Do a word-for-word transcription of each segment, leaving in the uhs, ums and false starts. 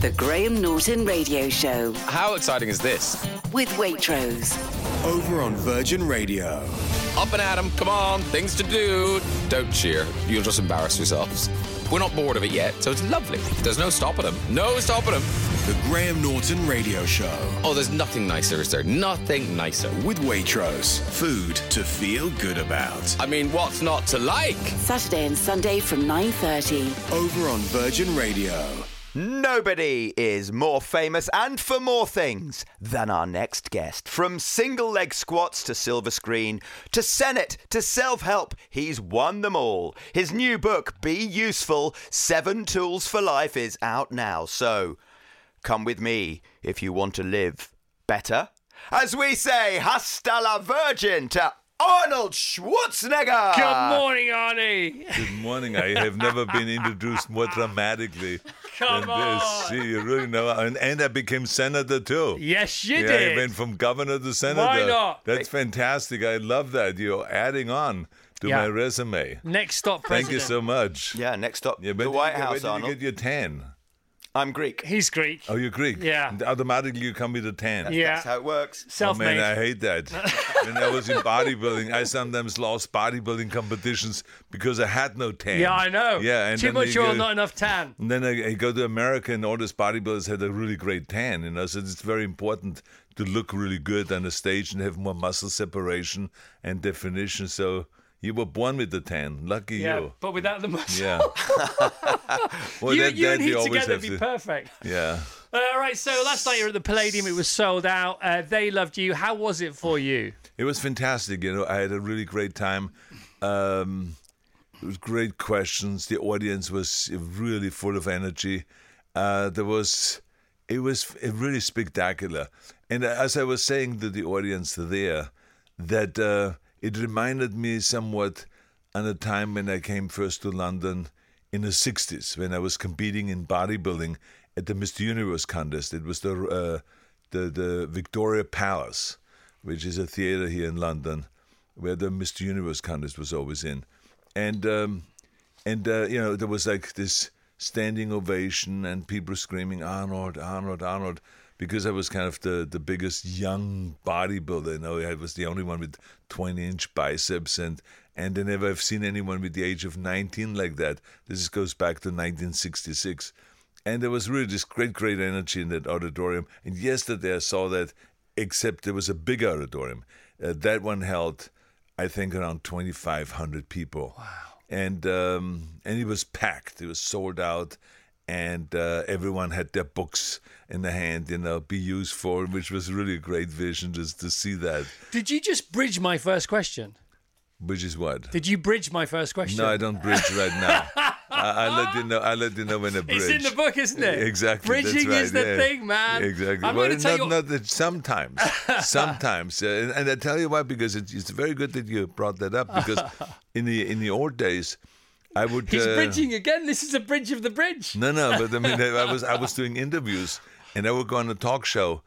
The Graham Norton Radio Show. How exciting is this? With Waitrose. Over on Virgin Radio. Up and at 'em, come on, things to do. Don't cheer, you'll just embarrass yourselves. We're not bored of it yet, so it's lovely. There's no stopping 'em. No stopping 'em. The Graham Norton Radio Show. Oh, there's nothing nicer, is there? Nothing nicer. With Waitrose, food to feel good about. I mean, what's not to like? Saturday and Sunday from nine thirty. Over on Virgin Radio. Nobody is more famous and for more things than our next guest. From single leg squats to silver screen, to Senate, to self-help, he's won them all. His new book, Be Useful, Seven Tools for Life, is out now. So come with me if you want to live better. As we say, hasta la Virgin to Arnold Schwarzenegger. Good morning, Arnie. Good morning. I have never been introduced more dramatically Come than on. This. See, you really know. And, and I became senator too. Yes, you yeah, did. I went from governor to senator. Why not? That's fantastic. I love that. You're adding on to yeah. my resume. Next stop, president. Thank you so much. Yeah, next stop. Yeah, the White you, House, Arnold. Where did you get your tan? I'm Greek. He's Greek. Oh, you're Greek? Yeah. And automatically you come with a tan. Yeah. That's how it works. Self-made. Oh, man, I hate that. When I was in bodybuilding, I sometimes lost bodybuilding competitions because I had no tan. Yeah, I know. Yeah, and too much oil, not enough tan. And then I, I go to America and all these bodybuilders had a really great tan, you know, so it's very important to look really good on the stage and have more muscle separation and definition, so... You were born with the tan. Lucky yeah, you. But without the muscle. Yeah. Well, you, that, you and he together would be to... perfect. Yeah. Uh, all right, so last night you were at the Palladium. It was sold out. Uh, they loved you. How was it for you? It was fantastic. You know, I had a really great time. Um, it was great questions. The audience was really full of energy. Uh, there was, it was really spectacular. And as I was saying to the audience there, that... Uh, It reminded me somewhat on a time when I came first to London in the sixties, when I was competing in bodybuilding at the Mister Universe contest. It was the uh, the, the Victoria Palace, which is a theater here in London, where the Mister Universe contest was always in. And, um, and uh, you know, there was like this standing ovation and people screaming, Arnold, Arnold, Arnold. Because I was kind of the, the biggest young bodybuilder, you know, I was the only one with twenty-inch biceps, and and I never have seen anyone with the age of nineteen like that. This goes back to nineteen sixty-six. And there was really this great, great energy in that auditorium. And yesterday I saw that, except there was a big auditorium. Uh, that one held, I think, around twenty-five hundred people. Wow. And, um, and it was packed. It was sold out. And uh, everyone had their books in the hand, you know, be useful, which was really a great vision just to see that. Did you just bridge my first question? Which is what? Did you bridge my first question? No, I don't bridge right now. I, I let you know. I let you know when I bridge. It's in the book, isn't it? Exactly. Bridging right. is the yeah. thing, man. Exactly. I'm well, not, you... not that sometimes, sometimes, uh, and, and I tell you why, because it's, it's very good that you brought that up, because in the in the old days. I would, He's uh, bridging again. This is a bridge of the bridge. No, no, but I mean, I was I was doing interviews, and I would go on a talk show,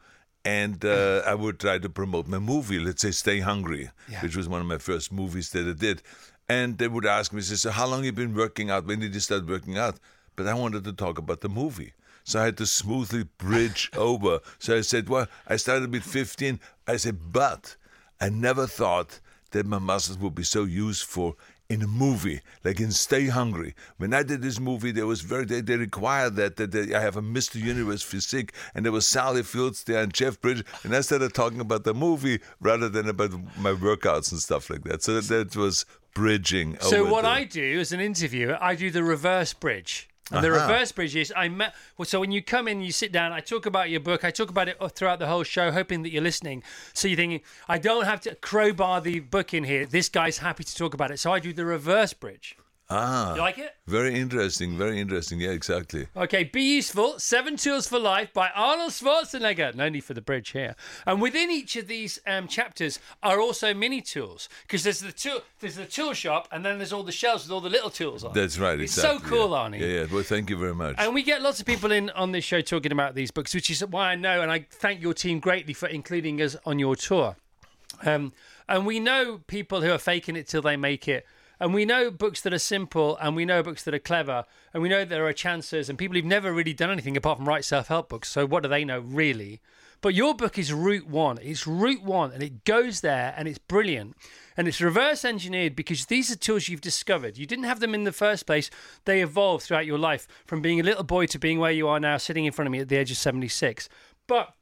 and uh, I would try to promote my movie. Let's say Stay Hungry, yeah. which was one of my first movies that I did. And they would ask me, say, so how long have you been working out? When did you start working out? But I wanted to talk about the movie. So I had to smoothly bridge over. So I said, well, I started with fifteen. I said, but I never thought that my muscles would be so useful in a movie, like in Stay Hungry. When I did this movie, there was very they, they required that, that they, I have a Mister Universe physique, and there was Sally Fields there and Jeff Bridge, and I started talking about the movie rather than about my workouts and stuff like that. So that, that was bridging. So over what the... I do as an interviewer, I do the reverse bridge. And uh-huh. the reverse bridge is, I met, well, so when you come in, you sit down, I talk about your book, I talk about it throughout the whole show, hoping that you're listening. So you're thinking, I don't have to crowbar the book in here. This guy's happy to talk about it. So I do the reverse bridge. Ah. You like it? Very interesting, very interesting. Yeah, exactly. Okay, Be Useful, Seven Tools for Life by Arnold Schwarzenegger. No need for the bridge here. And within each of these um, chapters are also mini tools, because there's the tool, there's the tool shop, and then there's all the shelves with all the little tools on. That's right, it's exactly. It's so cool, yeah. Arnie. Yeah, yeah, well, thank you very much. And we get lots of people in on this show talking about these books, which is why I know, and I thank your team greatly for including us on your tour. Um, and we know people who are faking it till they make it. And we know books that are simple, and we know books that are clever, and we know there are chances, and people who've never really done anything apart from write self-help books, so what do they know, really? But your book is Route One. It's Route One, and it goes there, and it's brilliant. And it's reverse engineered because these are tools you've discovered. You didn't have them in the first place. They evolved throughout your life, from being a little boy to being where you are now, sitting in front of me at the age of seventy-six. But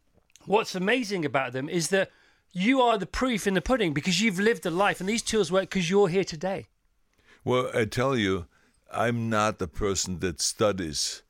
what's amazing about them is that you are the proof in the pudding because you've lived a life, and these tools work because you're here today. Well, I tell you, I'm not the person that studies.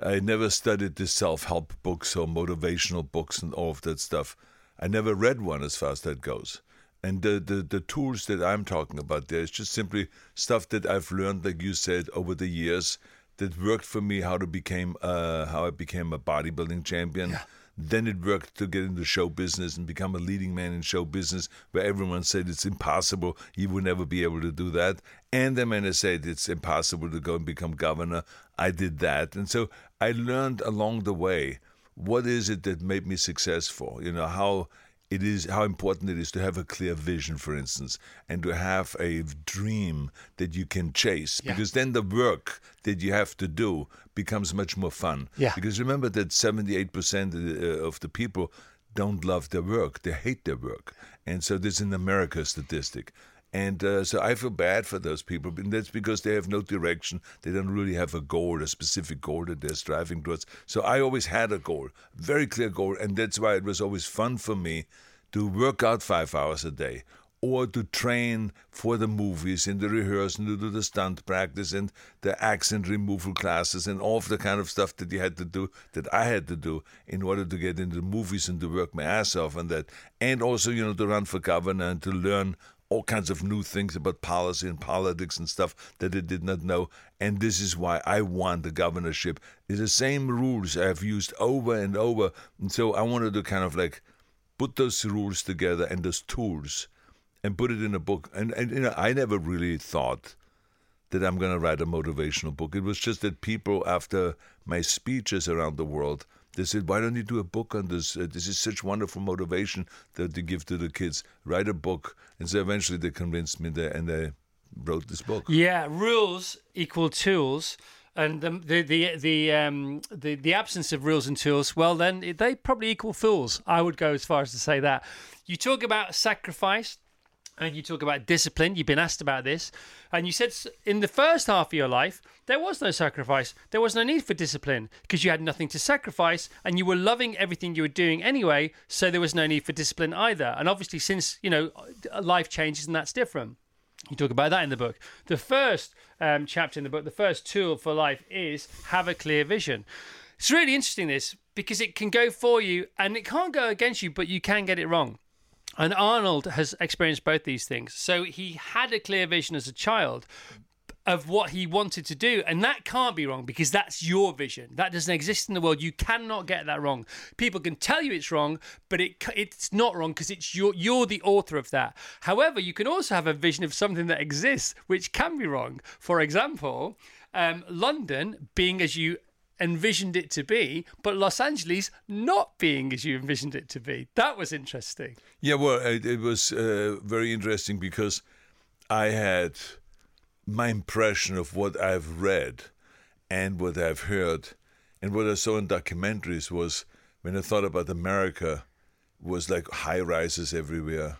I never studied the self-help books or motivational books and all of that stuff. I never read one as far as that goes. And the, the, the tools that I'm talking about there is just simply stuff that I've learned, like you said, over the years that worked for me, how to became uh, how I became a bodybuilding champion. Yeah. Then it worked to get into show business and become a leading man in show business, where everyone said it's impossible, you will never be able to do that. And then when I said it's impossible to go and become governor, I did that. And so I learned along the way, what is it that made me successful? You know, how it is, how important it is to have a clear vision, for instance, and to have a dream that you can chase. Yeah. Because then the work that you have to do becomes much more fun. Yeah. Because remember that seventy-eight percent of the people don't love their work. They hate their work. And so this is an America statistic. And uh, so I feel bad for those people, and that's because they have no direction. They don't really have a goal, a specific goal that they're striving towards. So I always had a goal, very clear goal, and that's why it was always fun for me to work out five hours a day or to train for the movies and the rehearsal, to do the stunt practice and the accent removal classes and all of the kind of stuff that you had to do, that I had to do in order to get into the movies and to work my ass off on that. And also, you know, to run for governor and to learn all kinds of new things about policy and politics and stuff that I did not know. And this is why I won the governorship. It's the same rules I have used over and over. And so I wanted to kind of like put those rules together and those tools and put it in a book. And, and you know, I never really thought that I'm going to write a motivational book. It was just that people, after my speeches around the world, they said, why don't you do a book on this? Uh, this is such wonderful motivation that you give to the kids. Write a book. And so eventually they convinced me that, and they wrote this book. Yeah, rules equal tools. And the the the the, um, the the absence of rules and tools, well, then they probably equal fools. I would go as far as to say that. You talk about sacrifice and you talk about discipline. You've been asked about this. And you said in the first half of your life, there was no sacrifice. There was no need for discipline because you had nothing to sacrifice and you were loving everything you were doing anyway, so there was no need for discipline either. And obviously, since, you know, life changes and that's different. You talk about that in the book. The first um, chapter in the book, the first tool for life is have a clear vision. It's really interesting, this, because it can go for you and it can't go against you, but you can get it wrong. And Arnold has experienced both these things. So he had a clear vision as a child of what he wanted to do, and that can't be wrong because that's your vision. That doesn't exist in the world. You cannot get that wrong. People can tell you it's wrong, but it it's not wrong because it's your, you're the author of that. However, you can also have a vision of something that exists which can be wrong. For example, um, London being as you envisioned it to be, but Los Angeles not being as you envisioned it to be. That was interesting. Yeah, well, it, it was uh, very interesting because I had my impression of what I've read and what I've heard and what I saw in documentaries was, when I thought about America, was like high-rises everywhere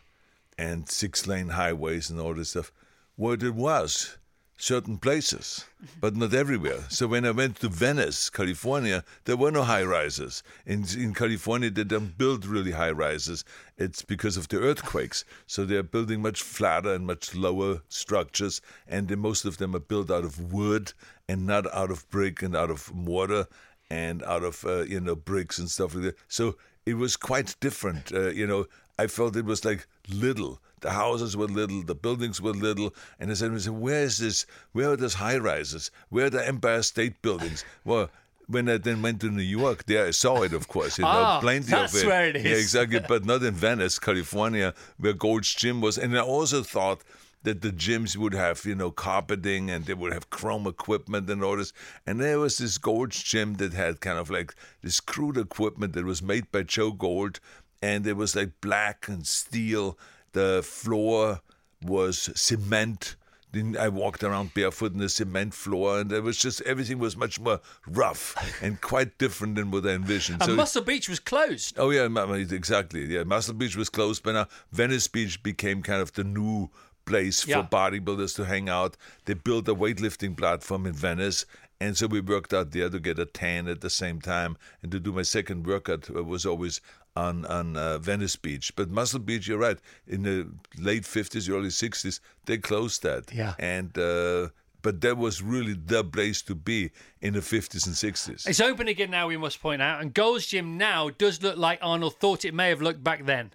and six-lane highways and all this stuff. What it was, certain places, but not everywhere. So when I went to Venice, California, there were no high-rises. In, in California, they don't build really high-rises. It's because of the earthquakes. So they're building much flatter and much lower structures, and they, most of them are built out of wood and not out of brick and out of mortar and out of, uh, you know, bricks and stuff like that. So it was quite different. Uh, you know, I felt it was like little. The houses were little, the buildings were little, and I said, where is this? Where are those high-rises? Where are the Empire State Buildings? Well, when I then went to New York, there I saw it, of course. You know, oh, plenty that's of it. Where it is. Yeah, exactly, but not in Venice, California, where Gold's Gym was. And I also thought that the gyms would have, you know, carpeting and they would have chrome equipment and all this. And there was this Gold's Gym that had kind of like this crude equipment that was made by Joe Gold, and it was like black and steel. The floor was cement. Then I walked around barefoot in the cement floor, and it was just, everything was much more rough and quite different than what I envisioned. And so Muscle Beach was closed. Oh, yeah, exactly. Yeah, Muscle Beach was closed, but now Venice Beach became kind of the new place yeah. for bodybuilders to hang out. They built a weightlifting platform in Venice, and so we worked out there to get a tan at the same time, and to do my second workout was always on on uh, Venice Beach. But Muscle Beach, you're right, in the late fifties, early sixties, they closed that. Yeah. And uh, but that was really the place to be in the fifties and sixties. It's open again now, we must point out, and Gold's Gym now does look like Arnold thought it may have looked back then.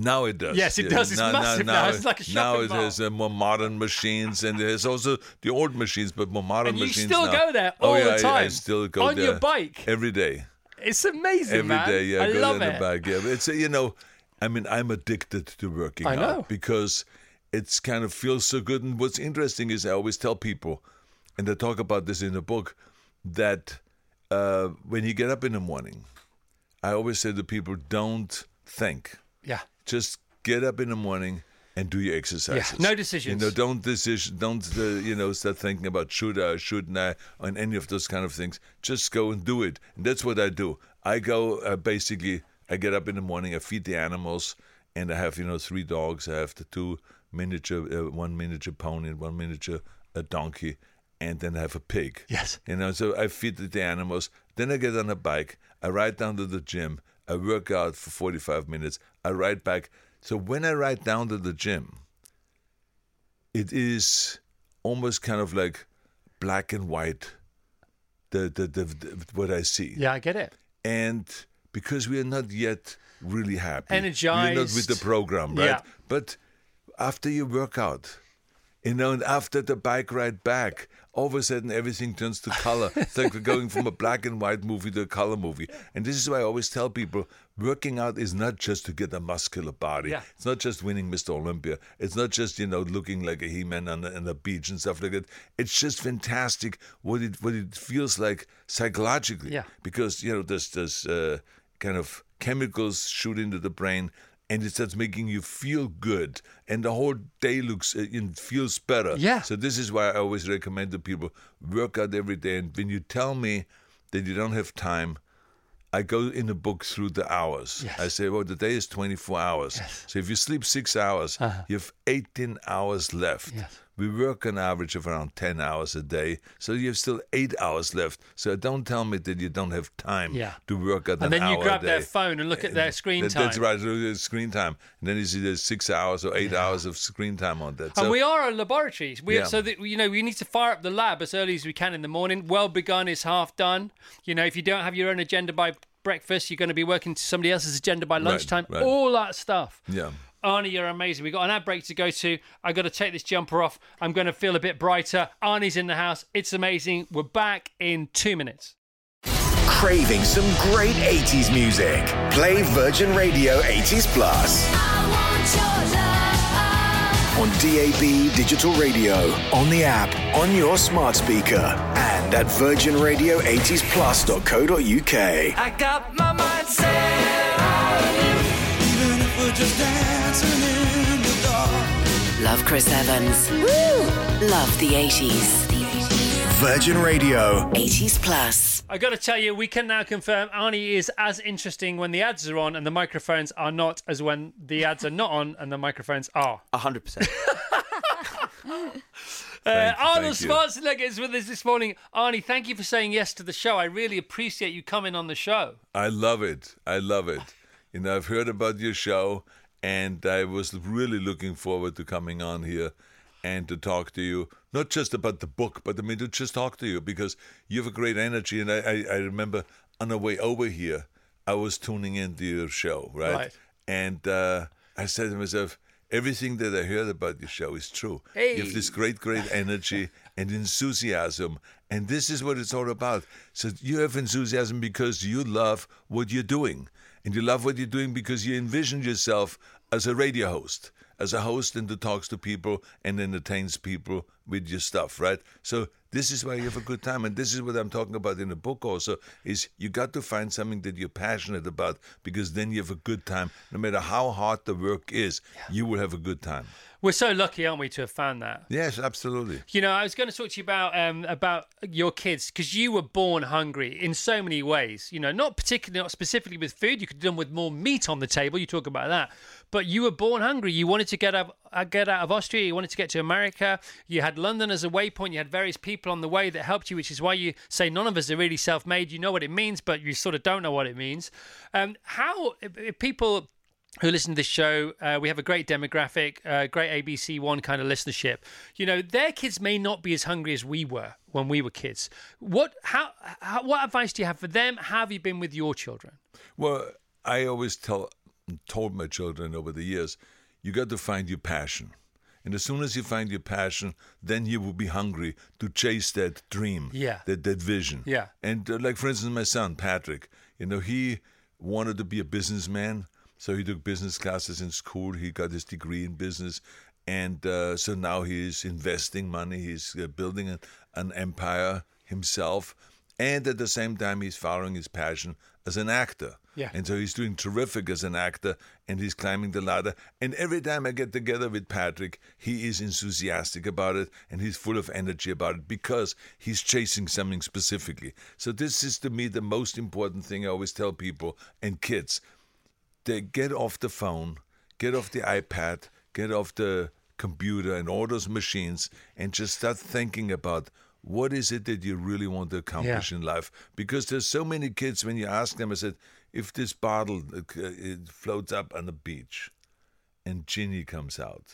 Now it does. Yes, it yeah. does. It's now, massive now, now. It's like a shopping mall. Now it has uh, more modern machines, and there's also the old machines, but more modern and machines now. you still now. go there all oh, yeah, the time. I, I still go on there. On your bike. Every day. It's amazing, Every man. Every day, yeah. I go love there it. The bike, yeah. It's, you know, I mean, I'm addicted to working I know. out because it's kind of feels so good. And what's interesting is I always tell people, and I talk about this in the book, that uh, when you get up in the morning, I always say to people, don't think. Yeah. Just get up in the morning and do your exercises. Yeah. No decisions. You know, don't decision. Don't uh, you know? Start thinking about should I, shouldn't I, on any of those kind of things. Just go and do it. And that's what I do. I go uh, basically. I get up in the morning. I feed the animals, and I have you know three dogs. I have the two miniature, uh, one miniature pony, and one miniature uh, donkey, and then I have a pig. Yes. You know, so I feed the animals. Then I get on a bike. I ride down to the gym. I work out for forty-five minutes. I ride back. So when I ride down to the gym, it is almost kind of like black and white, the, the, the, the what I see. Yeah, I get it. And because we are not yet really happy. Energized. We're not with the program, right? Yeah. But after you work out, you know, and after the bike ride back, all of a sudden everything turns to color. It's like going from a black and white movie to a color movie. And this is why I always tell people, working out is not just to get a muscular body. Yeah. It's not just winning Mister Olympia. It's not just, you know, looking like a He-Man on the, on the beach and stuff like that. It's just fantastic what it what it feels like psychologically. Yeah. Because, you know, there's, there's uh, kind of chemicals shoot into the brain, and it starts making you feel good, and the whole day looks and uh, feels better. Yeah. So this is why I always recommend to people, work out every day. And when you tell me that you don't have time, I go in the book through the hours. Yes. I say, well, the day is twenty-four hours. Yes. So if you sleep six hours, uh-huh. you have eighteen hours left. Yes. We work an average of around ten hours a day, so you have still eight hours left. So don't tell me that you don't have time yeah. to work at an hour a day. And then you grab their phone and look at their screen that, time. That's right, look at screen time. And then you see there's six hours or eight yeah. hours of screen time on that. So, and we are a laboratory. We yeah. So that, you know, we need to fire up the lab as early as we can in the morning. Well begun is half done. You know, if you don't have your own agenda by breakfast, you're going to be working to somebody else's agenda by lunchtime. Right, right. All that stuff. Yeah. Arnie, you're amazing. We've got an ad break to go to. I've got to take this jumper off. I'm going to feel a bit brighter. Arnie's in the house. It's amazing. We're back in two minutes. Craving some great eighties music? Play Virgin Radio eighties Plus. I want your love. On D A B Digital Radio, on the app, on your smart speaker, and at virgin radio eighties plus dot co dot u k. I got my mind set on you. Even if we're just dancing in the dark. Love Chris Evans. Woo! Love the eighties. The eighties. Virgin Radio. eighties Plus. I got to tell you, we can now confirm Arnie is as interesting when the ads are on and the microphones are not as when the ads are not on and the microphones are. one hundred percent. Uh, thank, Arnold thank Schwarzenegger is with us this morning. Arnie, thank you for saying yes to the show. I really appreciate you coming on the show. I love it. I love it. You know, I've heard about your show, and I was really looking forward to coming on here and to talk to you, not just about the book, but I mean, to just talk to you, because you have a great energy. And I, I, I remember on the way over here, I was tuning into your show, right? right. And uh, I said to myself, everything that I heard about your show is true. Hey. You have this great, great energy and enthusiasm. And this is what it's all about. So you have enthusiasm because you love what you're doing. And you love what you're doing because you envision yourself as a radio host, as a host and that talks to people and entertains people with your stuff, right? So This is why you have a good time. And this is what I'm talking about in the book also, is you got to find something that you're passionate about, because then you have a good time. No matter how hard the work is, yeah. you will have a good time. We're so lucky, aren't we, to have found that? Yes, absolutely. You know, I was going to talk to you about um, about your kids, because you were born hungry in so many ways. You know, not particularly, not specifically with food. You could have done with more meat on the table. You talk about that. But you were born hungry. You wanted to get out, get out of Austria. You wanted to get to America. You had London as a waypoint. You had various people on the way that helped you, which is why you say none of us are really self-made. You know what it means, but you sort of don't know what it means. Um, how if people... who listen to this show, uh, we have a great demographic, uh, great A B C One kind of listenership. You know, their kids may not be as hungry as we were when we were kids. What, how, how, what advice do you have for them? How have you been with your children? Well, I always tell, told my children over the years, you got to find your passion. And as soon as you find your passion, then you will be hungry to chase that dream, yeah. that, that vision. Yeah. And uh, like, for instance, my son, Patrick, you know, he wanted to be a businessman. So he took business classes in school. He got his degree in business. And uh, so now he's investing money. He's uh, building an, an empire himself. And at the same time, he's following his passion as an actor. Yeah. And so he's doing terrific as an actor, and he's climbing the ladder. And every time I get together with Patrick, he is enthusiastic about it, and he's full of energy about it, because he's chasing something specifically. So this is, to me, the most important thing I always tell people and kids. They get off the phone, get off the iPad, get off the computer and all those machines, and just start thinking about what is it that you really want to accomplish yeah. in life. Because there's so many kids, when you ask them, I said, if this bottle it floats up on the beach and Ginny comes out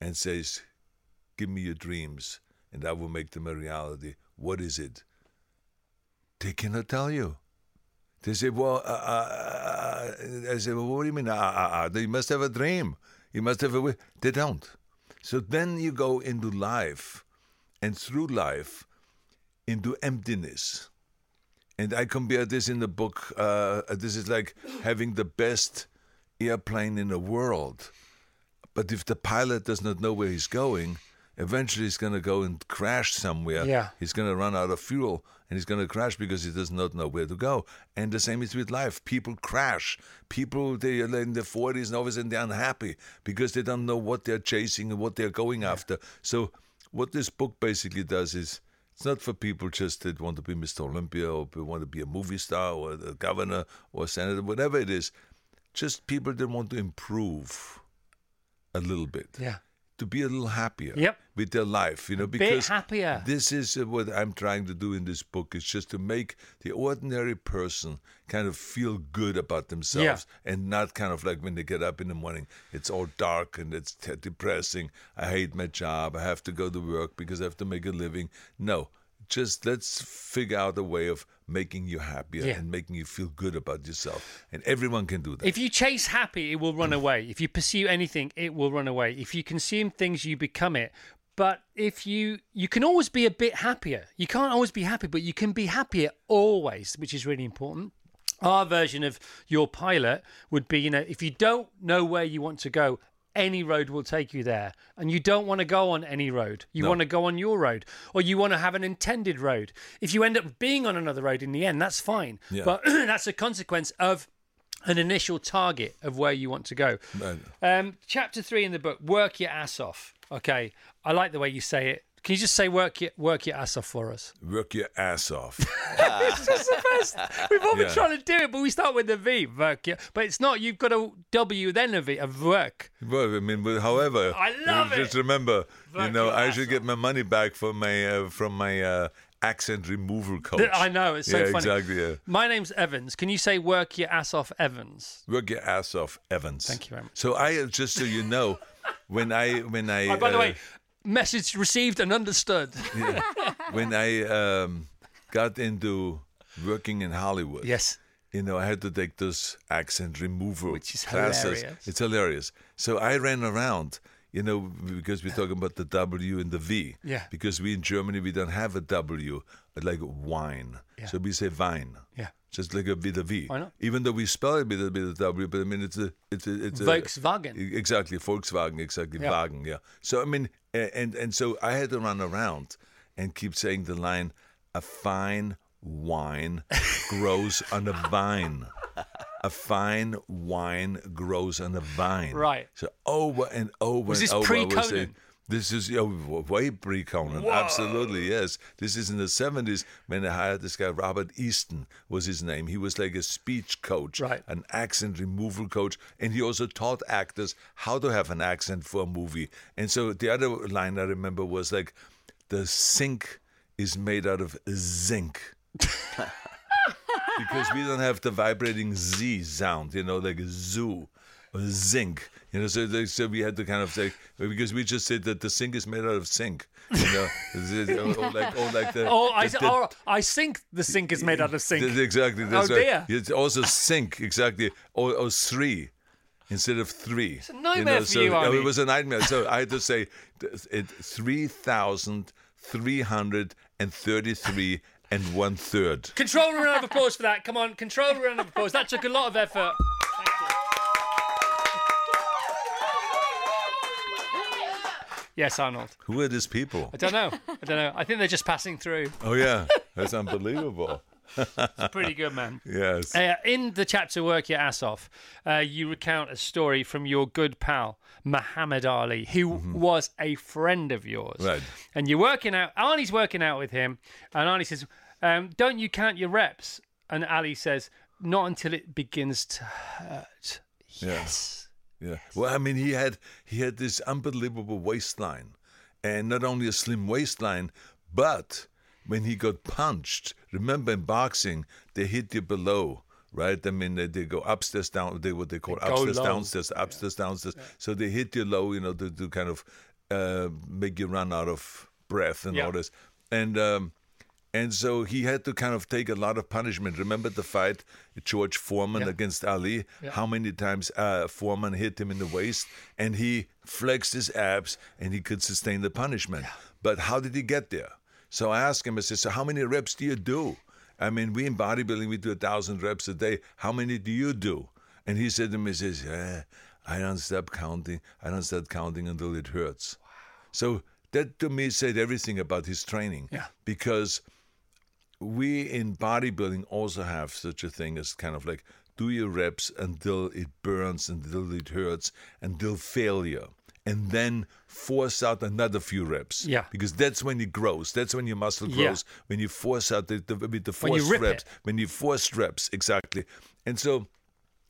and says, give me your dreams and I will make them a reality, what is it? They cannot tell you. They say, well, uh, uh, uh, I say, well, what do you mean? Uh, uh, uh, they must have a dream. You must have a way. They don't. So then you go into life, and through life, into emptiness. And I compare this in the book. Uh, this is like having the best airplane in the world. But if the pilot does not know where he's going, eventually he's going to go and crash somewhere. Yeah. He's going to run out of fuel. And he's going to crash because he does not know where to go. And the same is with life. People crash. People, they are in their forties, and all of a sudden they're unhappy because they don't know what they're chasing and what they're going after. So what this book basically does is, it's not for people just that want to be Mister Olympia or want to be a movie star or a governor or a senator, whatever it is. Just people that want to improve a little bit. Yeah. To be a little happier yep. with their life, you know, because this is what I'm trying to do in this book, is just to make the ordinary person kind of feel good about themselves yeah. and not kind of like when they get up in the morning, it's all dark and it's t- depressing. I hate my job. I have to go to work because I have to make a living. No, just let's figure out a way of making you happier yeah. and making you feel good about yourself. And everyone can do that. If you chase happy, it will run away. If you pursue anything, it will run away. If you consume things, you become it. But if you, you can always be a bit happier. You can't always be happy, but you can be happier always, which is really important. Our version of your pilot would be, you know, if you don't know where you want to go, any road will take you there. And you don't want to go on any road. You no. want to go on your road. Or you want to have an intended road. If you end up being on another road in the end, that's fine. Yeah. But that's a consequence of an initial target of where you want to go. No. Um, chapter three in the book, work your ass off. Okay, I like the way you say it. Can you just say work your, work your ass off for us? Work your ass off. This is the best. We've all been yeah. trying to do it, but we start with the V. Work your, but it's not. You've got a W then a V of work. Well, I mean, however, I love it. Just remember, work you know, I should off. get my money back from my uh, from my uh, accent removal coach. I know, it's so yeah, funny. Exactly, yeah. My name's Evans. Can you say work your ass off, Evans? Work your ass off, Evans. Thank you very much. So I just so you know, when I when I. Oh, by the uh, way. Message received and understood. Yeah. When I um, got into working in Hollywood, yes, you know, I had to take those accent removal which is classes. Hilarious. It's hilarious. So I ran around, you know, because we're talking about the W and the V. Yeah. Because we in Germany we don't have a W, like wine. Yeah. So we say Wein. Yeah. Just like a bit of V. Why not? Even though we spell it a bit of a W, but I mean, it's a... It's a, it's a Volkswagen. Exactly, Volkswagen, exactly, yeah. Wagen, yeah. So, I mean, and, and so I had to run around and keep saying the line, a fine wine grows on a vine. A fine wine grows on a vine. Right. So over and over was and over. Pre-Conan? I was saying, this is you know, way pre-Conan. Whoa. Absolutely, yes. This is in the seventies when I hired this guy, Robert Easton was his name. He was like a speech coach, right. an accent removal coach, and he also taught actors how to have an accent for a movie. And so the other line I remember was like, the sink is made out of zinc. Because we don't have the vibrating Z sound, you know, like zoo or zinc. You know, so, so we had to kind of say, because we just said that the sink is made out of zinc. You know, or like, or like the, oh, I, the, the, or I think the sink is made out of zinc. Exactly. That's oh, right. dear. It's also zinc, exactly. Or, or three instead of three. It's a nightmare you know, for so, you, Arnie. It was a nightmare. So I had to say three thousand three hundred thirty-three and one third. Control round of applause for that. Come on, control round of applause. That took a lot of effort. Thank you. Yes, Arnold. Who are these people? I don't know. I don't know. I think they're just passing through. Oh, yeah. That's unbelievable. It's pretty good, man. Yes. Uh, in the chapter Work Your Ass Off, uh, you recount a story from your good pal, Muhammad Ali, who mm-hmm. was a friend of yours. Right. And you're working out, Arnie's working out with him, and Arnie says, um, don't you count your reps? And Ali says, not until it begins to hurt. Yeah. Yes. Yeah. Well, I mean, he had he had this unbelievable waistline, and not only a slim waistline, but when he got punched, remember in boxing they hit you below, right? I mean, they, they go upstairs, down, they what they call they upstairs, downstairs, upstairs, yeah. downstairs. Yeah. So they hit you low, you know, to, to kind of uh, make you run out of breath and yeah. all this, and um, and so he had to kind of take a lot of punishment. Remember the fight, George Foreman yeah. against Ali? Yeah. How many times uh, Foreman hit him in the waist, and he flexed his abs, and he could sustain the punishment. Yeah. But how did he get there? So I asked him, I said, so how many reps do you do? I mean, we in bodybuilding, we do one thousand reps a day. How many do you do? And he said to me, he says, yeah, I don't stop counting. I don't start counting until it hurts. Wow. So that, to me, said everything about his training. Yeah. Because we in bodybuilding also have such a thing as kind of like, do your reps until it burns, until it hurts, until failure, and then force out another few reps. Yeah. Because that's when it grows. That's when your muscle grows. Yeah. When you force out the, the, with the forced when you rip reps. It. When you force reps, exactly. And so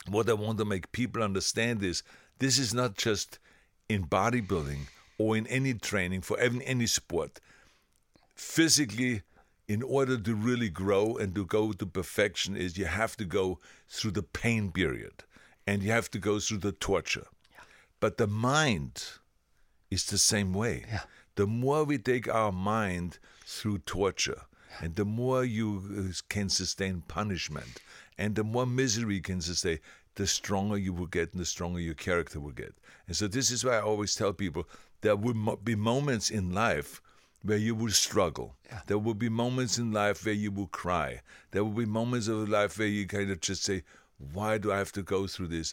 what I want to make people understand is this is not just in bodybuilding or in any training for any, any sport. Physically, in order to really grow and to go to perfection is you have to go through the pain period and you have to go through the torture. Yeah. But the mind is the same way. Yeah. The more we take our mind through torture yeah. and the more you can sustain punishment and the more misery you can sustain, the stronger you will get and the stronger your character will get. And so this is why I always tell people there will be moments in life where you will struggle. Yeah. There will be moments in life where you will cry. There will be moments of life where you kind of just say, why do I have to go through this?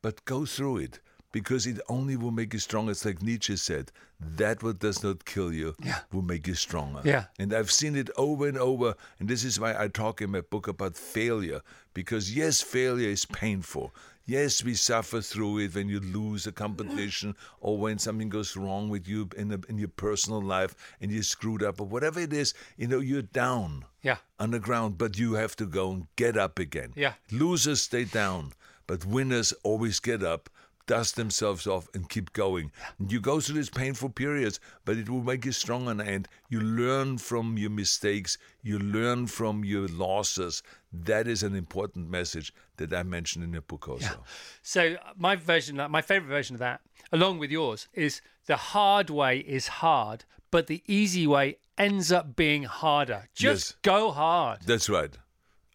But go through it, because it only will make you stronger. It's like Nietzsche said, that what does not kill you yeah. will make you stronger. Yeah. And I've seen it over and over, and this is why I talk in my book about failure, because yes, failure is painful. Yes, we suffer through it when you lose a competition or when something goes wrong with you in, a, in your personal life and you're screwed up or whatever it is, you know, you're down yeah. on the ground, but you have to go and get up again. Yeah. Losers stay down, but winners always get up, dust themselves off and keep going. And you go through these painful periods, but it will make you stronger in the end. You learn from your mistakes. You learn from your losses. That is an important message that I mentioned in the book also. Yeah. So my version, my favorite version of that, along with yours, is the hard way is hard, but the easy way ends up being harder. Just yes. go hard. That's right.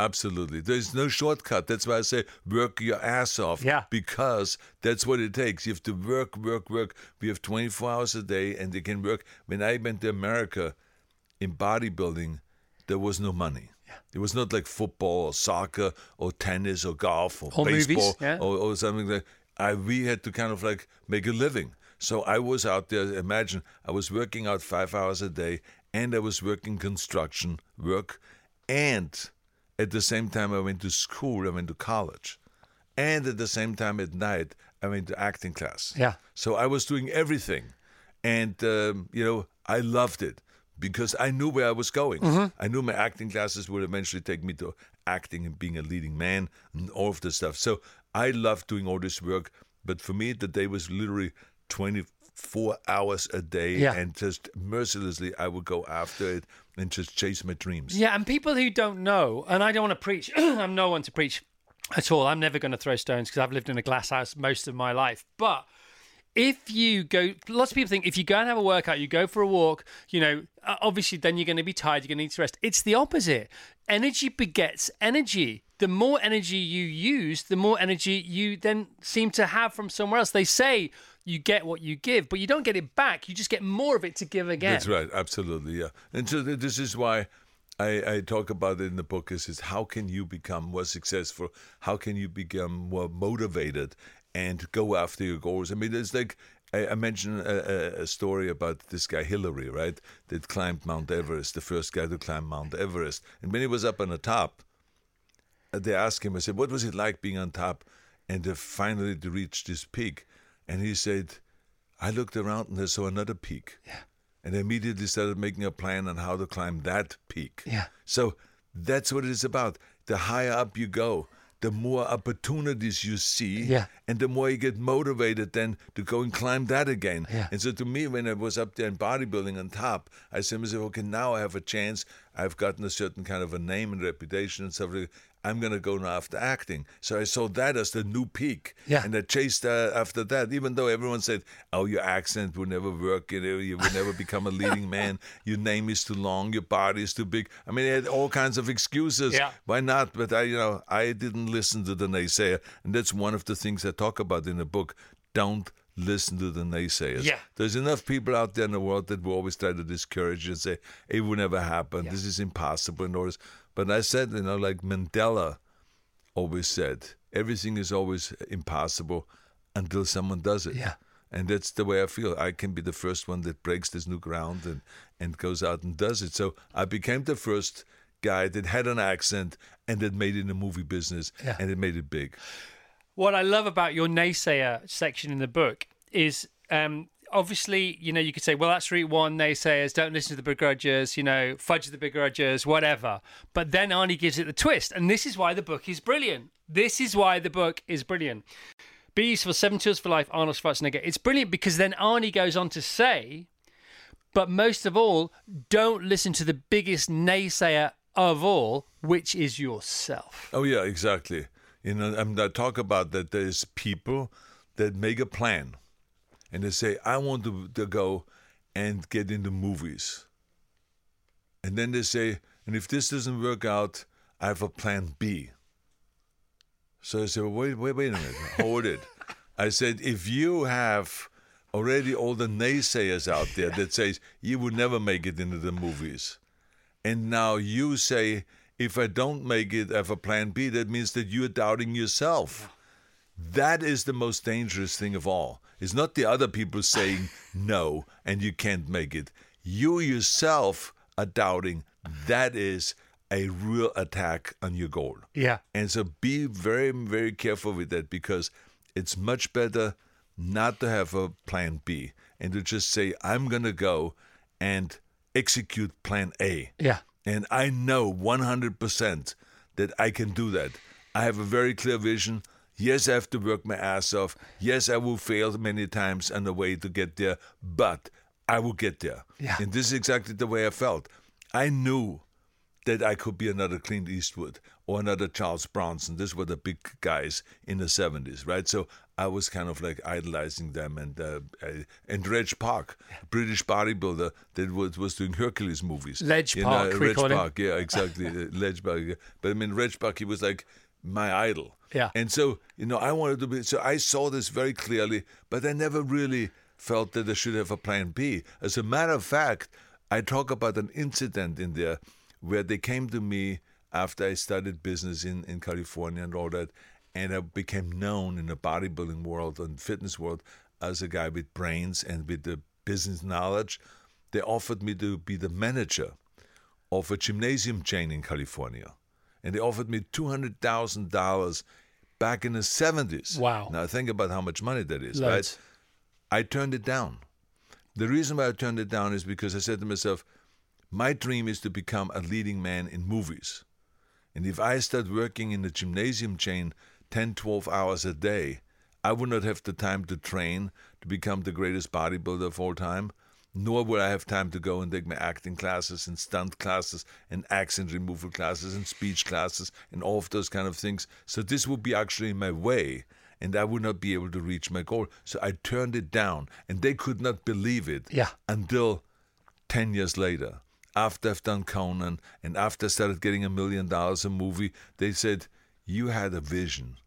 Absolutely. There's no shortcut. That's why I say work your ass off yeah. because that's what it takes. You have to work, work, work. We have twenty-four hours a day and they can work. When I went to America in bodybuilding, there was no money. Yeah. It was not like football or soccer or tennis or golf or, or baseball movies, yeah. or, or something like that. I, we had to kind of like make a living. So I was out there, imagine, I was working out five hours a day and I was working construction work, and at the same time I went to school, I went to college, and at the same time at night I went to acting class. Yeah. So I was doing everything, and um, you know, I loved it because I knew where I was going. Mm-hmm. I knew my acting classes would eventually take me to acting and being a leading man and all of this stuff. So I loved doing all this work, but for me the day was literally twenty-four hours a day, yeah. and just mercilessly I would go after it and just chase my dreams. Yeah, and people who don't know, and I don't want to preach, I'm no one to preach at all. I'm never going to throw stones because I've lived in a glass house most of my life. But if you go, lots of people think if you go and have a workout, you go for a walk, you know, obviously then you're going to be tired, you're going to need to rest. It's the opposite. Energy begets energy. The more energy you use, the more energy you then seem to have from somewhere else. They say you get what you give, but you don't get it back. You just get more of it to give again. That's right. Absolutely. Yeah. And so this is why I, I talk about it in the book, is, is how can you become more successful? How can you become more motivated and go after your goals? I mean, it's like I, I mentioned a, a story about this guy Hillary, right? That climbed Mount Everest, the first guy to climb Mount Everest. And when he was up on the top, they asked him, I said, what was it like being on top and to finally to reach this peak? And he said, I looked around and I saw another peak. Yeah. And I immediately started making a plan on how to climb that peak. Yeah. So that's what it is about. The higher up you go, the more opportunities you see, yeah. and the more you get motivated then to go and climb that again. Yeah. And so to me, when I was up there in bodybuilding on top, I simply said, okay, now I have a chance. I've gotten a certain kind of a name and reputation and stuff like that. I'm going to go now after acting. So I saw that as the new peak. Yeah. And I chased uh, after that, even though everyone said, oh, your accent will never work, you know, you will never become a leading man, your name is too long, your body is too big. I mean, they had all kinds of excuses. Yeah. Why not? But I, you know, I didn't listen to the naysayer. And that's one of the things I talk about in the book. Don't listen to the naysayers. Yeah. There's enough people out there in the world that will always try to discourage you and say, it will never happen, yeah. this is impossible and all this. But I said, you know, like Mandela always said, everything is always impossible until someone does it. Yeah. And that's the way I feel. I can be the first one that breaks this new ground and, and goes out and does it. So I became the first guy that had an accent and that made it in the movie business, yeah. and it made it big. What I love about your naysayer section in the book is um, obviously, you know, you could say, well, that's route one, naysayers, don't listen to the begrudgers, you know, fudge the begrudgers, whatever. But then Arnie gives it the twist. And this is why the book is brilliant. This is why the book is brilliant. Be Useful, Seven Tools for Life, Arnold Schwarzenegger. It's brilliant because then Arnie goes on to say, but most of all, don't listen to the biggest naysayer of all, which is yourself. Oh, yeah, exactly. You know, I'm I talk about that. There's people that make a plan, and they say, "I want to, to go and get into movies," and then they say, "And if this doesn't work out, I have a plan B." So I said, well, "Wait, wait, wait a minute, hold it." I said, "If you have already all the naysayers out there that says you would never make it into the movies, and now you say." If I don't make it, I have a plan B, that means that you're doubting yourself. That is the most dangerous thing of all. It's not the other people saying no and you can't make it. You yourself are doubting. That is a real attack on your goal. Yeah. And so be very, very careful with that, because it's much better not to have a plan B and to just say, I'm going to go and execute plan A. Yeah. And I know one hundred percent that I can do that. I have a very clear vision. Yes, I have to work my ass off. Yes, I will fail many times on the way to get there, but I will get there. Yeah. And this is exactly the way I felt. I knew that I could be another Clint Eastwood or another Charles Bronson. These were the big guys in the seventies, right? So I was kind of like idolizing them. And uh, and Reg Park, British bodybuilder that was, was doing Hercules movies. Reg Park, know, Reg Park, yeah, exactly. Reg Park, yeah. But I mean, Reg Park, he was like my idol. Yeah. And so, you know, I wanted to be, so I saw this very clearly, but I never really felt that I should have a plan B. As a matter of fact, I talk about an incident in there where they came to me after I started business in, in California and all that, and I became known in the bodybuilding world and fitness world as a guy with brains and with the business knowledge. they offered me to be the manager of a gymnasium chain in California. And they offered me two hundred thousand dollars back in the seventies. Wow. Now think about how much money that is, Loads. right? I turned it down. The reason why I turned it down is because I said to myself, my dream is to become a leading man in movies. And if I start working in the gymnasium chain ten, twelve hours a day, I would not have the time to train to become the greatest bodybuilder of all time, nor would I have time to go and take my acting classes and stunt classes and accent removal classes and speech classes and all of those kind of things. So this would be actually my way, and I would not be able to reach my goal. So I turned it down, and they could not believe it yeah. until ten years later. After I've done Conan and after I started getting a million dollars a movie, they said, you had a vision.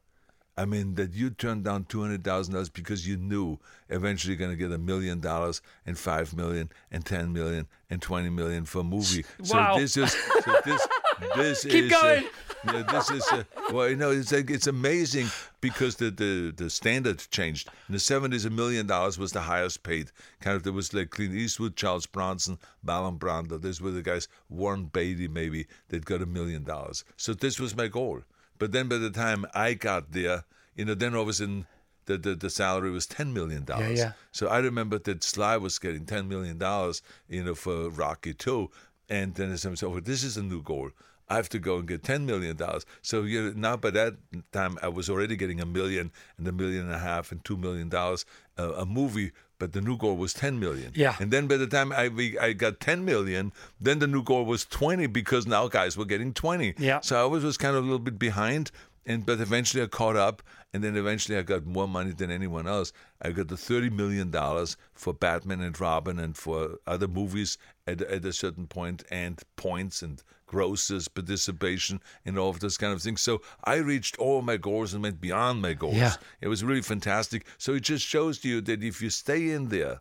I mean, that you turned down two hundred thousand dollars because you knew eventually you're going to get a million dollars and five million and ten million and twenty million for a movie. Wow. So this is, so this, this Keep is, going. Uh, yeah, this is, uh, well, you know, it's like, it's amazing because the, the, the standard changed. In the seventies, a million dollars was the highest paid. Kind of, there was like Clint Eastwood, Charles Bronson, Marlon Brando. Those were the guys, Warren Beatty maybe, that got a million dollars. So this was my goal. But then by the time I got there, you know, then all of a sudden the, the, the salary was ten million dollars. Yeah, yeah. So I remember that Sly was getting ten million dollars, you know, for Rocky two. And then I said, oh, this is a new goal. I have to go and get ten million dollars. So you know, now by that time, I was already getting a million and a million and a half and two million dollars a, a movie. But the new goal was ten million dollars. Yeah. And then by the time I we, I got ten million dollars, then the new goal was twenty dollars because now guys were getting twenty dollars. Yeah. So I always was kind of a little bit behind, and but eventually I caught up, and then eventually I got more money than anyone else. I got the thirty million dollars for Batman and Robin and for other movies at, at a certain point, and points and grosses, participation, and all of those kind of things. So I reached all my goals and went beyond my goals. Yeah. It was really fantastic. So it just shows to you that if you stay in there,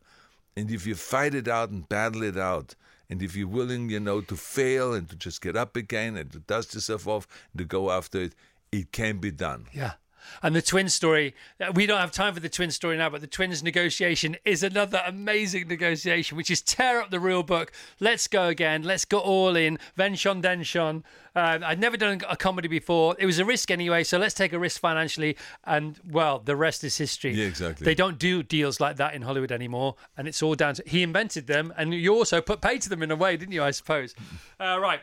and if you fight it out and battle it out, and if you're willing, you know, to fail and to just get up again and to dust yourself off and to go after it, it can be done. Yeah. And the twin story, we don't have time for the twin story now, but the twins negotiation is another amazing negotiation, which is tear up the real book. Let's go again. Let's go all in. Venshon, Denshon. Uh, I'd never done a comedy before. It was a risk anyway, so let's take a risk financially. And, well, the rest is history. Yeah, exactly. They don't do deals like that in Hollywood anymore, and it's all down to... He invented them, and you also put pay to them in a way, didn't you, I suppose? Uh, right.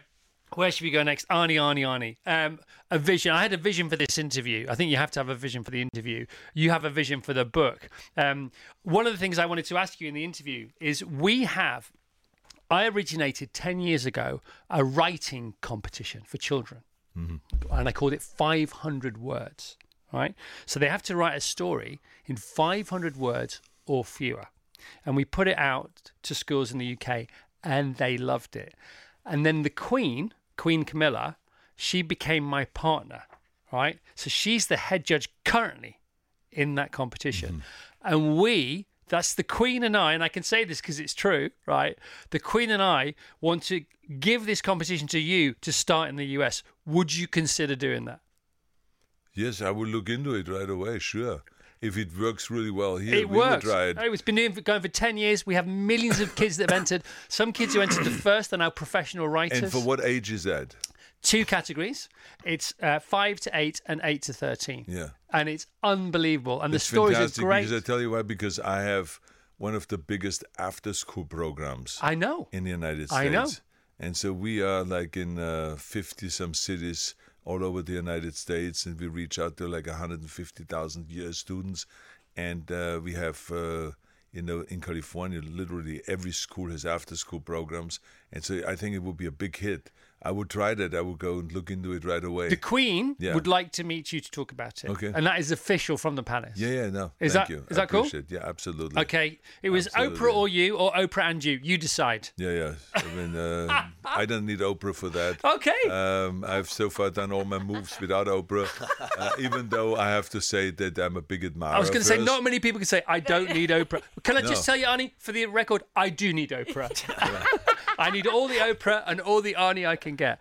Where should we go next? Arnie, Arnie, Arnie. Um, a vision. I had a vision for this interview. I think you have to have a vision for the interview. You have a vision for the book. Um, one of the things I wanted to ask you in the interview is we have, I originated ten years ago, a writing competition for children. Mm-hmm. And I called it five hundred words, right? So they have to write a story in five hundred words or fewer. And we put it out to schools in the U K and they loved it. And then the Queen, Queen Camilla, she became my partner, right? So she's the head judge currently in that competition. Mm-hmm. And we, that's the Queen and I, and I can say this because it's true, right? The Queen and I want to give this competition to you to start in the U S. Would you consider doing that? Yes, I will look into it right away, sure. If it works really well here, it we works. Will try it. It's been doing for, going for ten years. We have millions of kids that have entered. Some kids who entered the first are now professional writers. And for what age is that? Two categories. It's uh, five to eight and eight to thirteen. Yeah. And it's unbelievable. And it's the stories fantastic are great. Because I tell you why, because I have one of the biggest after-school programs I know. in the United States. I know. And so we are like in uh, fifty-some cities all over the United States, and we reach out to like one hundred fifty thousand students. And uh, we have, uh, you know, in California, literally every school has after-school programs. And so I think it would be a big hit. I would try that. I would go and look into it right away. The Queen yeah. would like to meet you to talk about it. Okay. And that is official from the palace. Yeah, yeah, no. Is thank that, you. Is I that cool? It. Yeah, absolutely. Okay. It was absolutely. Oprah or you, or Oprah and you. You decide. Yeah, yeah. I mean, uh, I don't need Oprah for that. Okay. Um, I've so far done all my moves without Oprah, uh, even though I have to say that I'm a big admirer. I was going to say, not many people can say, I don't need Oprah. Can I no. just tell you, Arnie, for the record, I do need Oprah. I need all the Oprah and all the Arnie I can get.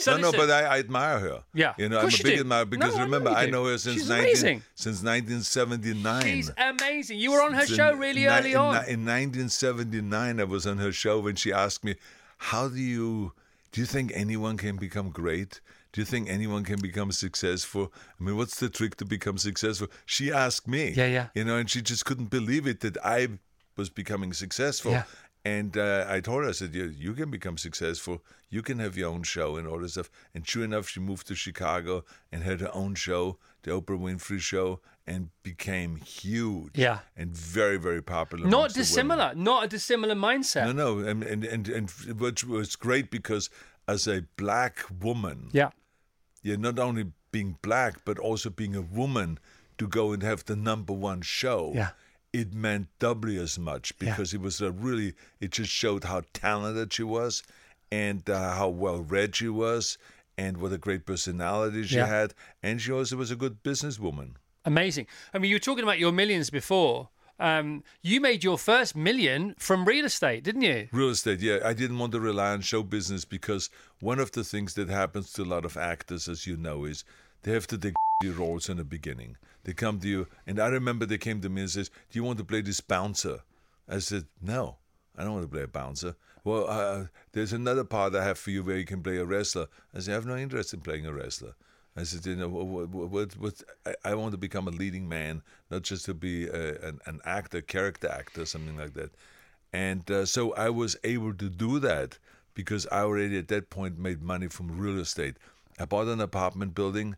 So no, no, but I, I admire her. Yeah, you know, I'm a big do. admirer because no, remember, I know, I know her since nineteen, since nineteen seventy-nine. She's amazing. You were on her since show really in, early in, on. In nineteen seventy-nine, I was on her show when she asked me, "How do you do? You think anyone can become great? Do you think anyone can become successful? I mean, what's the trick to become successful?" She asked me. Yeah, yeah. You know, and she just couldn't believe it that I was becoming successful. Yeah. And uh, I told her, I said, you, you can become successful. You can have your own show and all this stuff. And sure enough, she moved to Chicago and had her own show, the Oprah Winfrey Show, and became huge. Yeah. And very, very popular. Not dissimilar. Not a dissimilar mindset. No, no. And, and, and, and which was great because as a black woman... Yeah. Yeah, not only being black, but also being a woman, to go and have the number one show, yeah. it meant doubly as much because yeah. it was a really, it just showed how talented she was and uh, how well-read she was and what a great personality she yeah. had. And she also was a good businesswoman. Amazing. I mean, you were talking about your millions before. Um, you made your first million from real estate, didn't you? Real estate, yeah. I didn't want to rely on show business because one of the things that happens to a lot of actors, as you know, is they have to take roles in the beginning. They come to you, and I remember they came to me and says, "Do you want to play this bouncer?" I said, "No, I don't want to play a bouncer." "Well, uh, there's another part I have for you where you can play a wrestler." I said, "I have no interest in playing a wrestler." I said, you know, what, what, what, I want to become a leading man, not just to be a, an, an actor, character actor, something like that. And uh, so I was able to do that because I already at that point made money from real estate. I bought an apartment building,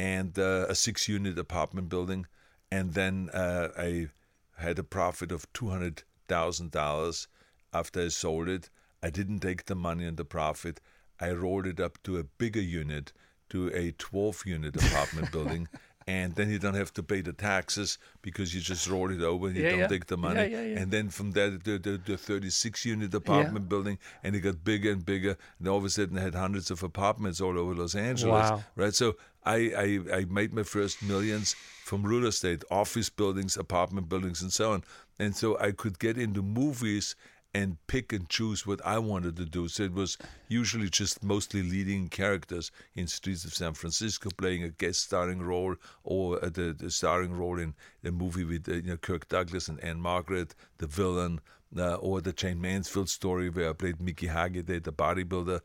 and uh, a six-unit apartment building, and then uh, I had a profit of two hundred thousand dollars after I sold it. I didn't take the money and the profit. I rolled it up to a bigger unit, to a twelve-unit apartment building, and then you don't have to pay the taxes because you just roll it over and you yeah, don't yeah. take the money. Yeah, yeah, yeah. And then from there, the, the, the thirty-six-unit apartment yeah. building, and it got bigger and bigger, and all of a sudden I had hundreds of apartments all over Los Angeles. Wow. Right? So I, I, I made my first millions from real estate, office buildings, apartment buildings, and so on. And so I could get into movies and pick and choose what I wanted to do. So it was usually just mostly leading characters in Streets of San Francisco, playing a guest starring role, or uh, the, the starring role in the movie with uh, you know, Kirk Douglas and Anne Margaret, the villain, uh, or the Jane Mansfield story where I played Mickey Haggiday, the bodybuilder,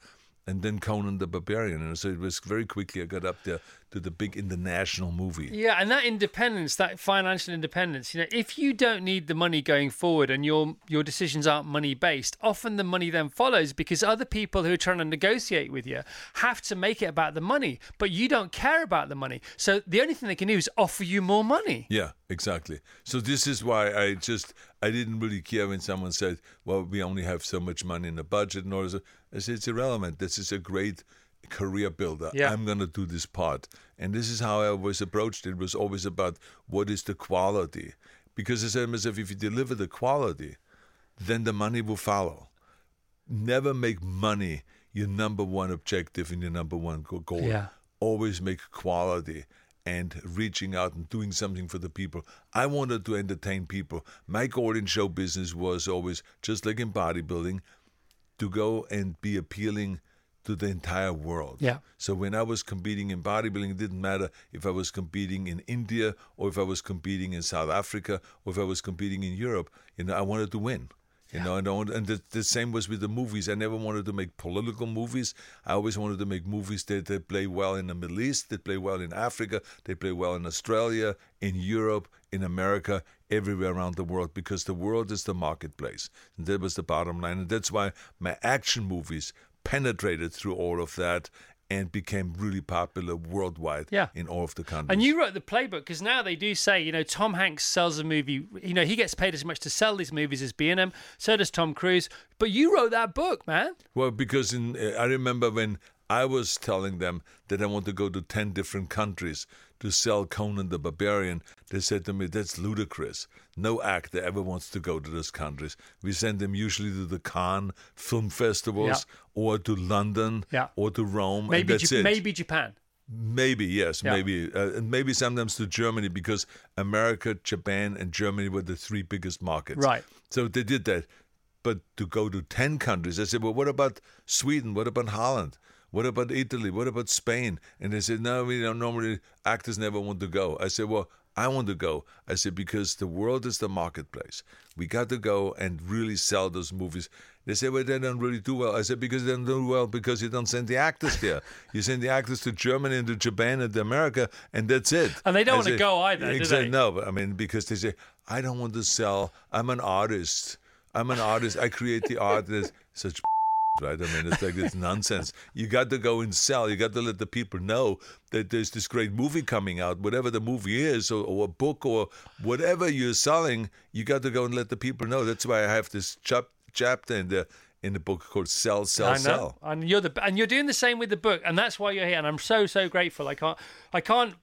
and then Conan the Barbarian. And so it was very quickly I got up there to the big international movie. Yeah, and that independence, that financial independence, you know, if you don't need the money going forward and your your decisions aren't money-based, often the money then follows because other people who are trying to negotiate with you have to make it about the money, but you don't care about the money. So the only thing they can do is offer you more money. Yeah, exactly. So this is why I just, I didn't really care when someone said, well, we only have so much money in the budget and all this. I said, it's irrelevant. This is a great career builder. Yeah. I'm going to do this part. And this is how I always approached it. It was always about what is the quality. Because I said to myself, if you deliver the quality, then the money will follow. Never make money your number one objective and your number one goal. Yeah. Always make quality and reaching out and doing something for the people. I wanted to entertain people. My goal in show business was always, just like in bodybuilding, to go and be appealing to the entire world. Yeah. So when I was competing in bodybuilding, it didn't matter if I was competing in India or if I was competing in South Africa or if I was competing in Europe. You know, I wanted to win. You yeah. know, and, I wanted, and the, the same was with the movies. I never wanted to make political movies. I always wanted to make movies that, that play well in the Middle East, that play well in Africa, they play well in Australia, in Europe, in America, everywhere around the world, because the world is the marketplace. And that was the bottom line. And that's why my action movies penetrated through all of that and became really popular worldwide yeah. in all of the countries. And you wrote the playbook, because now they do say, you know, Tom Hanks sells a movie, you know, he gets paid as much to sell these movies as be in them, so does Tom Cruise. But you wrote that book, man. Well, because in, uh, I remember when I was telling them that I want to go to ten different countries to sell Conan the Barbarian, they said to me, that's ludicrous. No actor ever wants to go to those countries. We send them usually to the Cannes film festivals yeah. or to London yeah. or to Rome. Maybe, and that's J- it. Maybe Japan. Maybe, yes, yeah. maybe. Uh, and maybe sometimes to Germany, because America, Japan, and Germany were the three biggest markets. Right. So they did that. But to go to ten countries, I said, well, what about Sweden? What about Holland? What about Italy? What about Spain? And they said, no, we don't normally, actors never want to go. I said, well, I want to go. I said, because the world is the marketplace. We got to go and really sell those movies. They said, well, they don't really do well. I said, because they don't do well because you don't send the actors there. You send the actors to Germany and to Japan and to America, and that's it. And they don't I want said, to go either, exactly, do they? No, but I mean, because they say, I don't want to sell. I'm an artist. I'm an artist. I create the art. That's such right? I mean, it's like this nonsense. You got to go and sell. You got to let the people know that there's this great movie coming out, whatever the movie is, or, or a book, or whatever you're selling. You got to go and let the people know. That's why I have this chap- chapter in the in the book called "Sell, Sell, Sell." And you're the and you're doing the same with the book, and that's why you're here. And I'm so so grateful. I can't I can't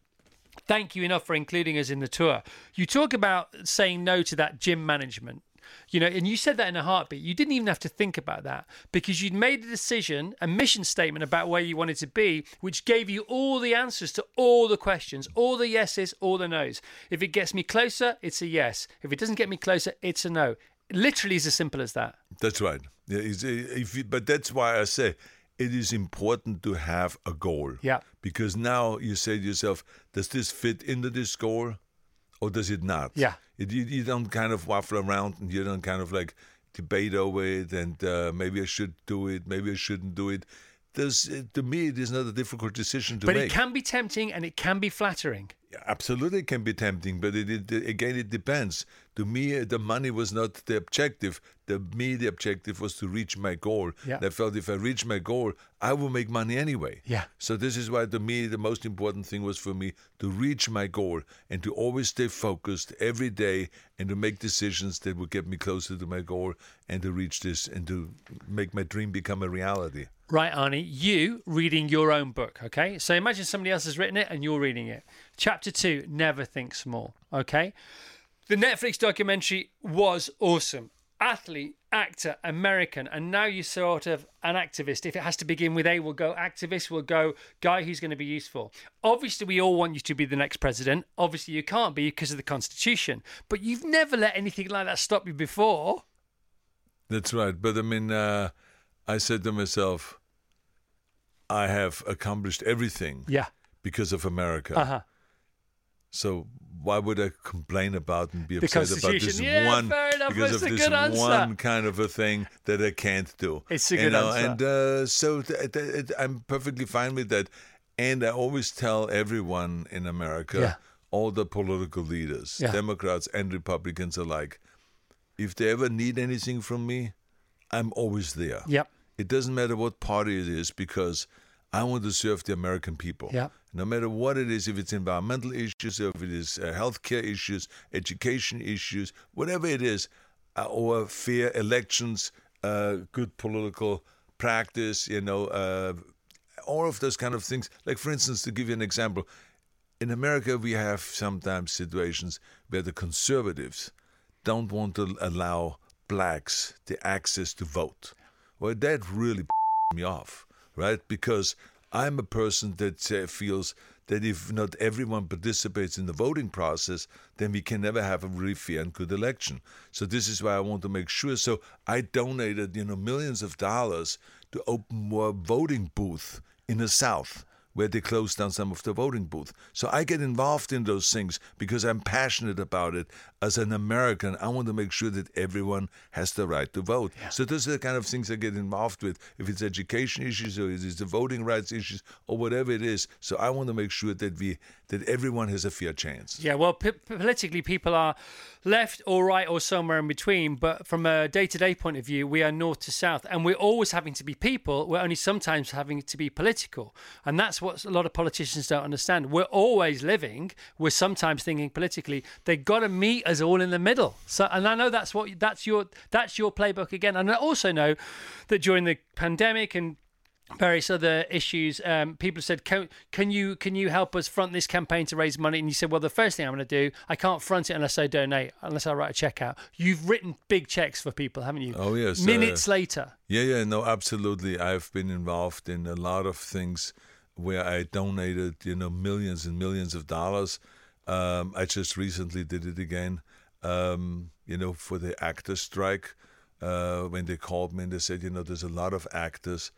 thank you enough for including us in the tour. You talk about saying no to that gym management. You know, and you said that in a heartbeat. You didn't even have to think about that because you'd made a decision, a mission statement about where you wanted to be, which gave you all the answers to all the questions, all the yeses, all the nos. If it gets me closer, it's a yes. If it doesn't get me closer, it's a no. It literally is as simple as that. That's right. Yeah, it's, if you, but that's why I say it is important to have a goal. Yeah. Because now you say to yourself, does this fit into this goal? Or does it not? Yeah. It, you, you don't kind of waffle around and you don't kind of like debate over it and uh, maybe I should do it, maybe I shouldn't do it. There's, to me, it is not a difficult decision to but make. But it can be tempting and it can be flattering. Yeah, absolutely it can be tempting, but it, it, again, it depends. To me, the money was not the objective. To me, the objective was to reach my goal. Yeah. And I felt if I reach my goal, I will make money anyway. Yeah. So this is why, to me, the most important thing was for me to reach my goal and to always stay focused every day and to make decisions that would get me closer to my goal and to reach this and to make my dream become a reality. Right, Arnie, you reading your own book, okay? So imagine somebody else has written it and you're reading it. Chapter two, Never Think Small, okay? The Netflix documentary was awesome. Athlete, actor, American, and now you're sort of an activist. If it has to begin with A, we'll go activist, we'll go guy who's going to be useful. Obviously, we all want you to be the next president. Obviously, you can't be because of the Constitution. But you've never let anything like that stop you before. That's right. But, I mean, uh, I said to myself, I have accomplished everything yeah. because of America. Uh-huh. So why would I complain about and be upset about this yeah, one because of this one kind of a thing that I can't do? It's a good you know? answer. And uh, so th- th- th- I'm perfectly fine with that. And I always tell everyone in America, yeah. all the political leaders, yeah. Democrats and Republicans alike, if they ever need anything from me, I'm always there. Yep. It doesn't matter what party it is because I want to serve the American people. Yeah. No matter what it is, if it's environmental issues, if it is uh, healthcare issues, education issues, whatever it is, uh, or fair elections, uh, good political practice, you know, uh, all of those kind of things. Like, for instance, to give you an example, in America we have sometimes situations where the conservatives don't want to allow blacks the access to vote. Well, that really pissed me off, right? Because I'm a person that uh, feels that if not everyone participates in the voting process, then we can never have a really fair and good election. So this is why I want to make sure. So I donated, you know, millions of dollars to open more voting booths in the South, where they closed down some of the voting booths. So I get involved in those things because I'm passionate about it. As an American, I want to make sure that everyone has the right to vote. Yeah. So those are the kind of things I get involved with, if it's education issues or if it's the voting rights issues or whatever it is. So I want to make sure that we that everyone has a fair chance. Yeah, well, p- politically, people are left or right or somewhere in between. But from a day-to-day point of view, we are north to south. And we're always having to be people. We're only sometimes having to be political. And that's what a lot of politicians don't understand. We're always living, we're sometimes thinking politically. They got to meet us all in the middle. So, and I know that's what that's your that's your playbook again. And I also know that during the pandemic and various other issues, um, people said, can, can you can you help us front this campaign to raise money? And you said, well, the first thing I'm going to do, I can't front it unless I donate, unless I write a check out. You've written big checks for people, haven't you? Oh, yes. Minutes uh, later. Yeah, yeah, no, absolutely. I've been involved in a lot of things where I donated, you know, millions and millions of dollars. Um, I just recently did it again, um, you know, for the actors' strike. uh, when they called me and they said, you know, there's a lot of actors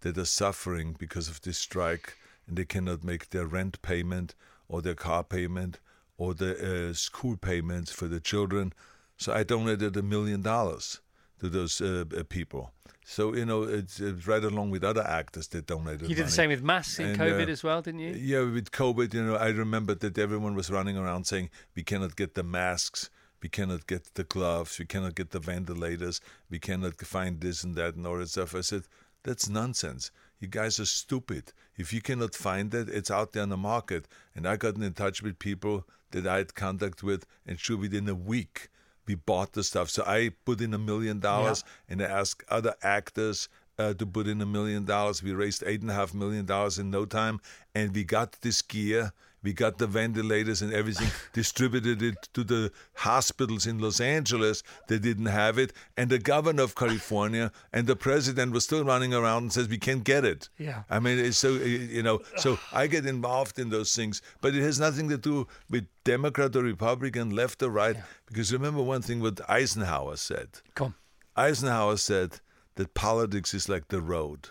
that are suffering because of this strike and they cannot make their rent payment or their car payment or the uh, school payments for the children. So I donated a million dollars to those uh, people. So, you know, it's, it's right along with other actors that donated money. You did the same with masks in and, COVID uh, as well, didn't you? Yeah, with COVID, you know, I remember that everyone was running around saying, we cannot get the masks, we cannot get the gloves, we cannot get the ventilators, we cannot find this and that and all that stuff. I said, that's nonsense. You guys are stupid. If you cannot find it, it's out there on the market. And I got in touch with people that I had contact with, and sure, within a week, we bought the stuff. So I put in a million dollars and I asked other actors uh, to put in a million dollars. We raised eight and a half million dollars in no time. And we got this gear. We got the ventilators and everything, distributed it to the hospitals in Los Angeles that didn't have it. And the governor of California and the president was still running around and says, we can't get it. Yeah. I mean, it's so, you know, so I get involved in those things. But it has nothing to do with Democrat or Republican, left or right. Yeah. Because remember one thing what Eisenhower said. Come. Eisenhower said that politics is like the road.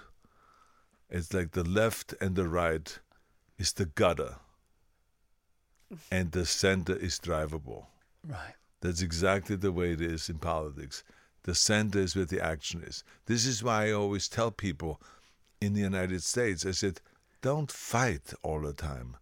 It's like the left and the right is the gutter. And the center is drivable. Right. That's exactly the way it is in politics. The center is where the action is. This is why I always tell people in the United States, I said, don't fight all the time.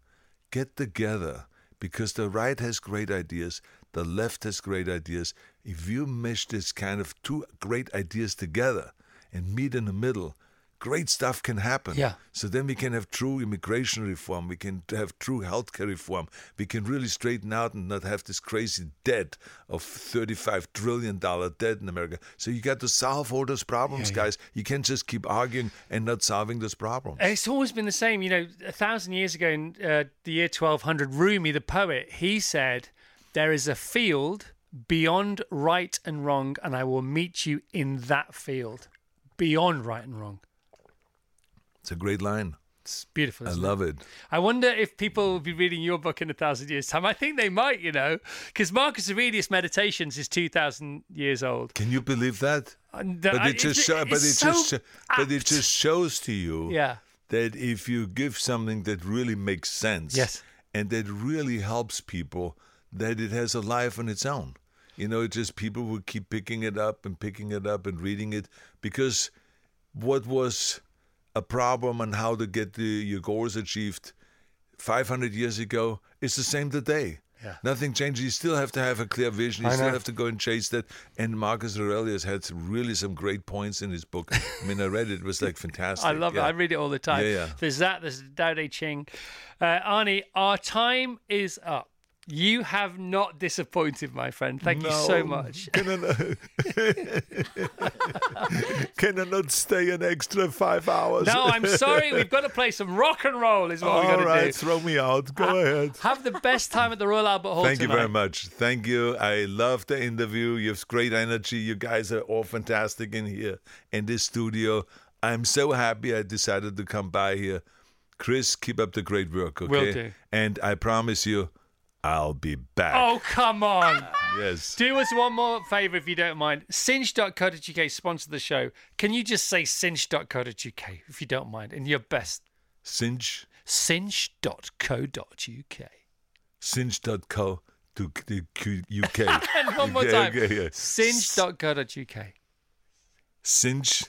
Get together, because the right has great ideas, the left has great ideas. If you mesh this kind of two great ideas together and meet in the middle, great stuff can happen. Yeah. So then we can have true immigration reform. We can have true healthcare reform. We can really straighten out and not have this crazy debt of thirty-five trillion dollars debt in America. So you got to solve all those problems, yeah, yeah. guys. You can't just keep arguing and not solving those problems. It's always been the same. You know, a thousand years ago in uh, the year twelve hundred, Rumi, the poet, he said, there is a field beyond right and wrong, and I will meet you in that field. Beyond right and wrong. It's a great line. It's beautiful. I love it? it. I wonder if people will be reading your book in a thousand years' time. I think they might, you know, because Marcus Aurelius' Meditations is two thousand years old. Can you believe that? Uh, that but I, it just, it, but it so just, apt. But it just shows to you yeah. that if you give something that really makes sense, yes. and that really helps people, that it has a life on its own. You know, it just people will keep picking it up and picking it up and reading it because what was a problem on how to get the, your goals achieved five hundred years ago, it's the same today. Yeah. Nothing changes. You still have to have a clear vision. You I still know. have to go and chase that. And Marcus Aurelius had really some great points in his book. I mean, I read it. It was like fantastic. I love yeah. it. I read it all the time. Yeah, yeah. There's that. There's Tao Te Ching. Uh, Arnie, our time is up. You have not disappointed, my friend. Thank no. you so much. Can I, not... Can I not stay an extra five hours? No, I'm sorry. We've got to play some rock and roll is what All we've got to right, do. All right, throw me out. Go uh, ahead. Have the best time at the Royal Albert Hall Thank tonight. You very much. Thank you. I love the interview. You have great energy. You guys are all fantastic in here, in this studio. I'm so happy I decided to come by here. Chris, keep up the great work, okay? Will do. And I promise you, I'll be back. Oh, come on. Yes. Do us one more favour, if you don't mind. cinch dot co dot U K sponsor the show. Can you just say cinch dot co dot U K, if you don't mind, in your best? Cinch? cinch dot co dot U K. cinch dot co dot U K. And one more time. Okay, yeah. cinch dot co dot U K. cinch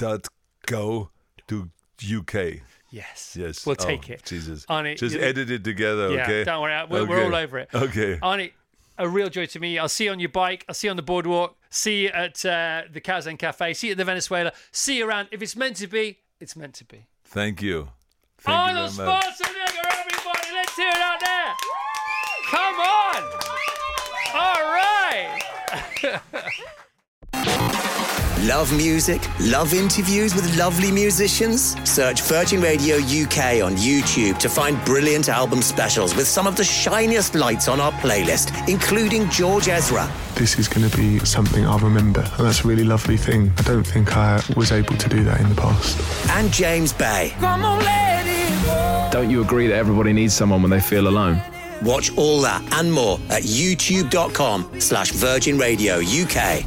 dot co dot U K. Yes. Yes. We'll take oh, it. Jesus. Arnie, just edit it together, yeah, okay? Yeah, don't worry. We're, okay. we're all over it. Okay. Arnie, a real joy to me. I'll see you on your bike. I'll see you on the boardwalk. See you at uh, the Kazan Cafe. See you at the Venezuela. See you around. If it's meant to be, it's meant to be. Thank you. Thank Arnold you very much. Schwarzenegger, everybody. Let's hear it out there. Come on. All right. Love music? Love interviews with lovely musicians? Search Virgin Radio U K on YouTube to find brilliant album specials with some of the shiniest lights on our playlist, including George Ezra. This is going to be something I'll remember, and that's a really lovely thing. I don't think I was able to do that in the past. And James Bay. Come on, let it go. Don't you agree that everybody needs someone when they feel alone? Watch all that and more at youtube dot com slash Virgin Radio U K.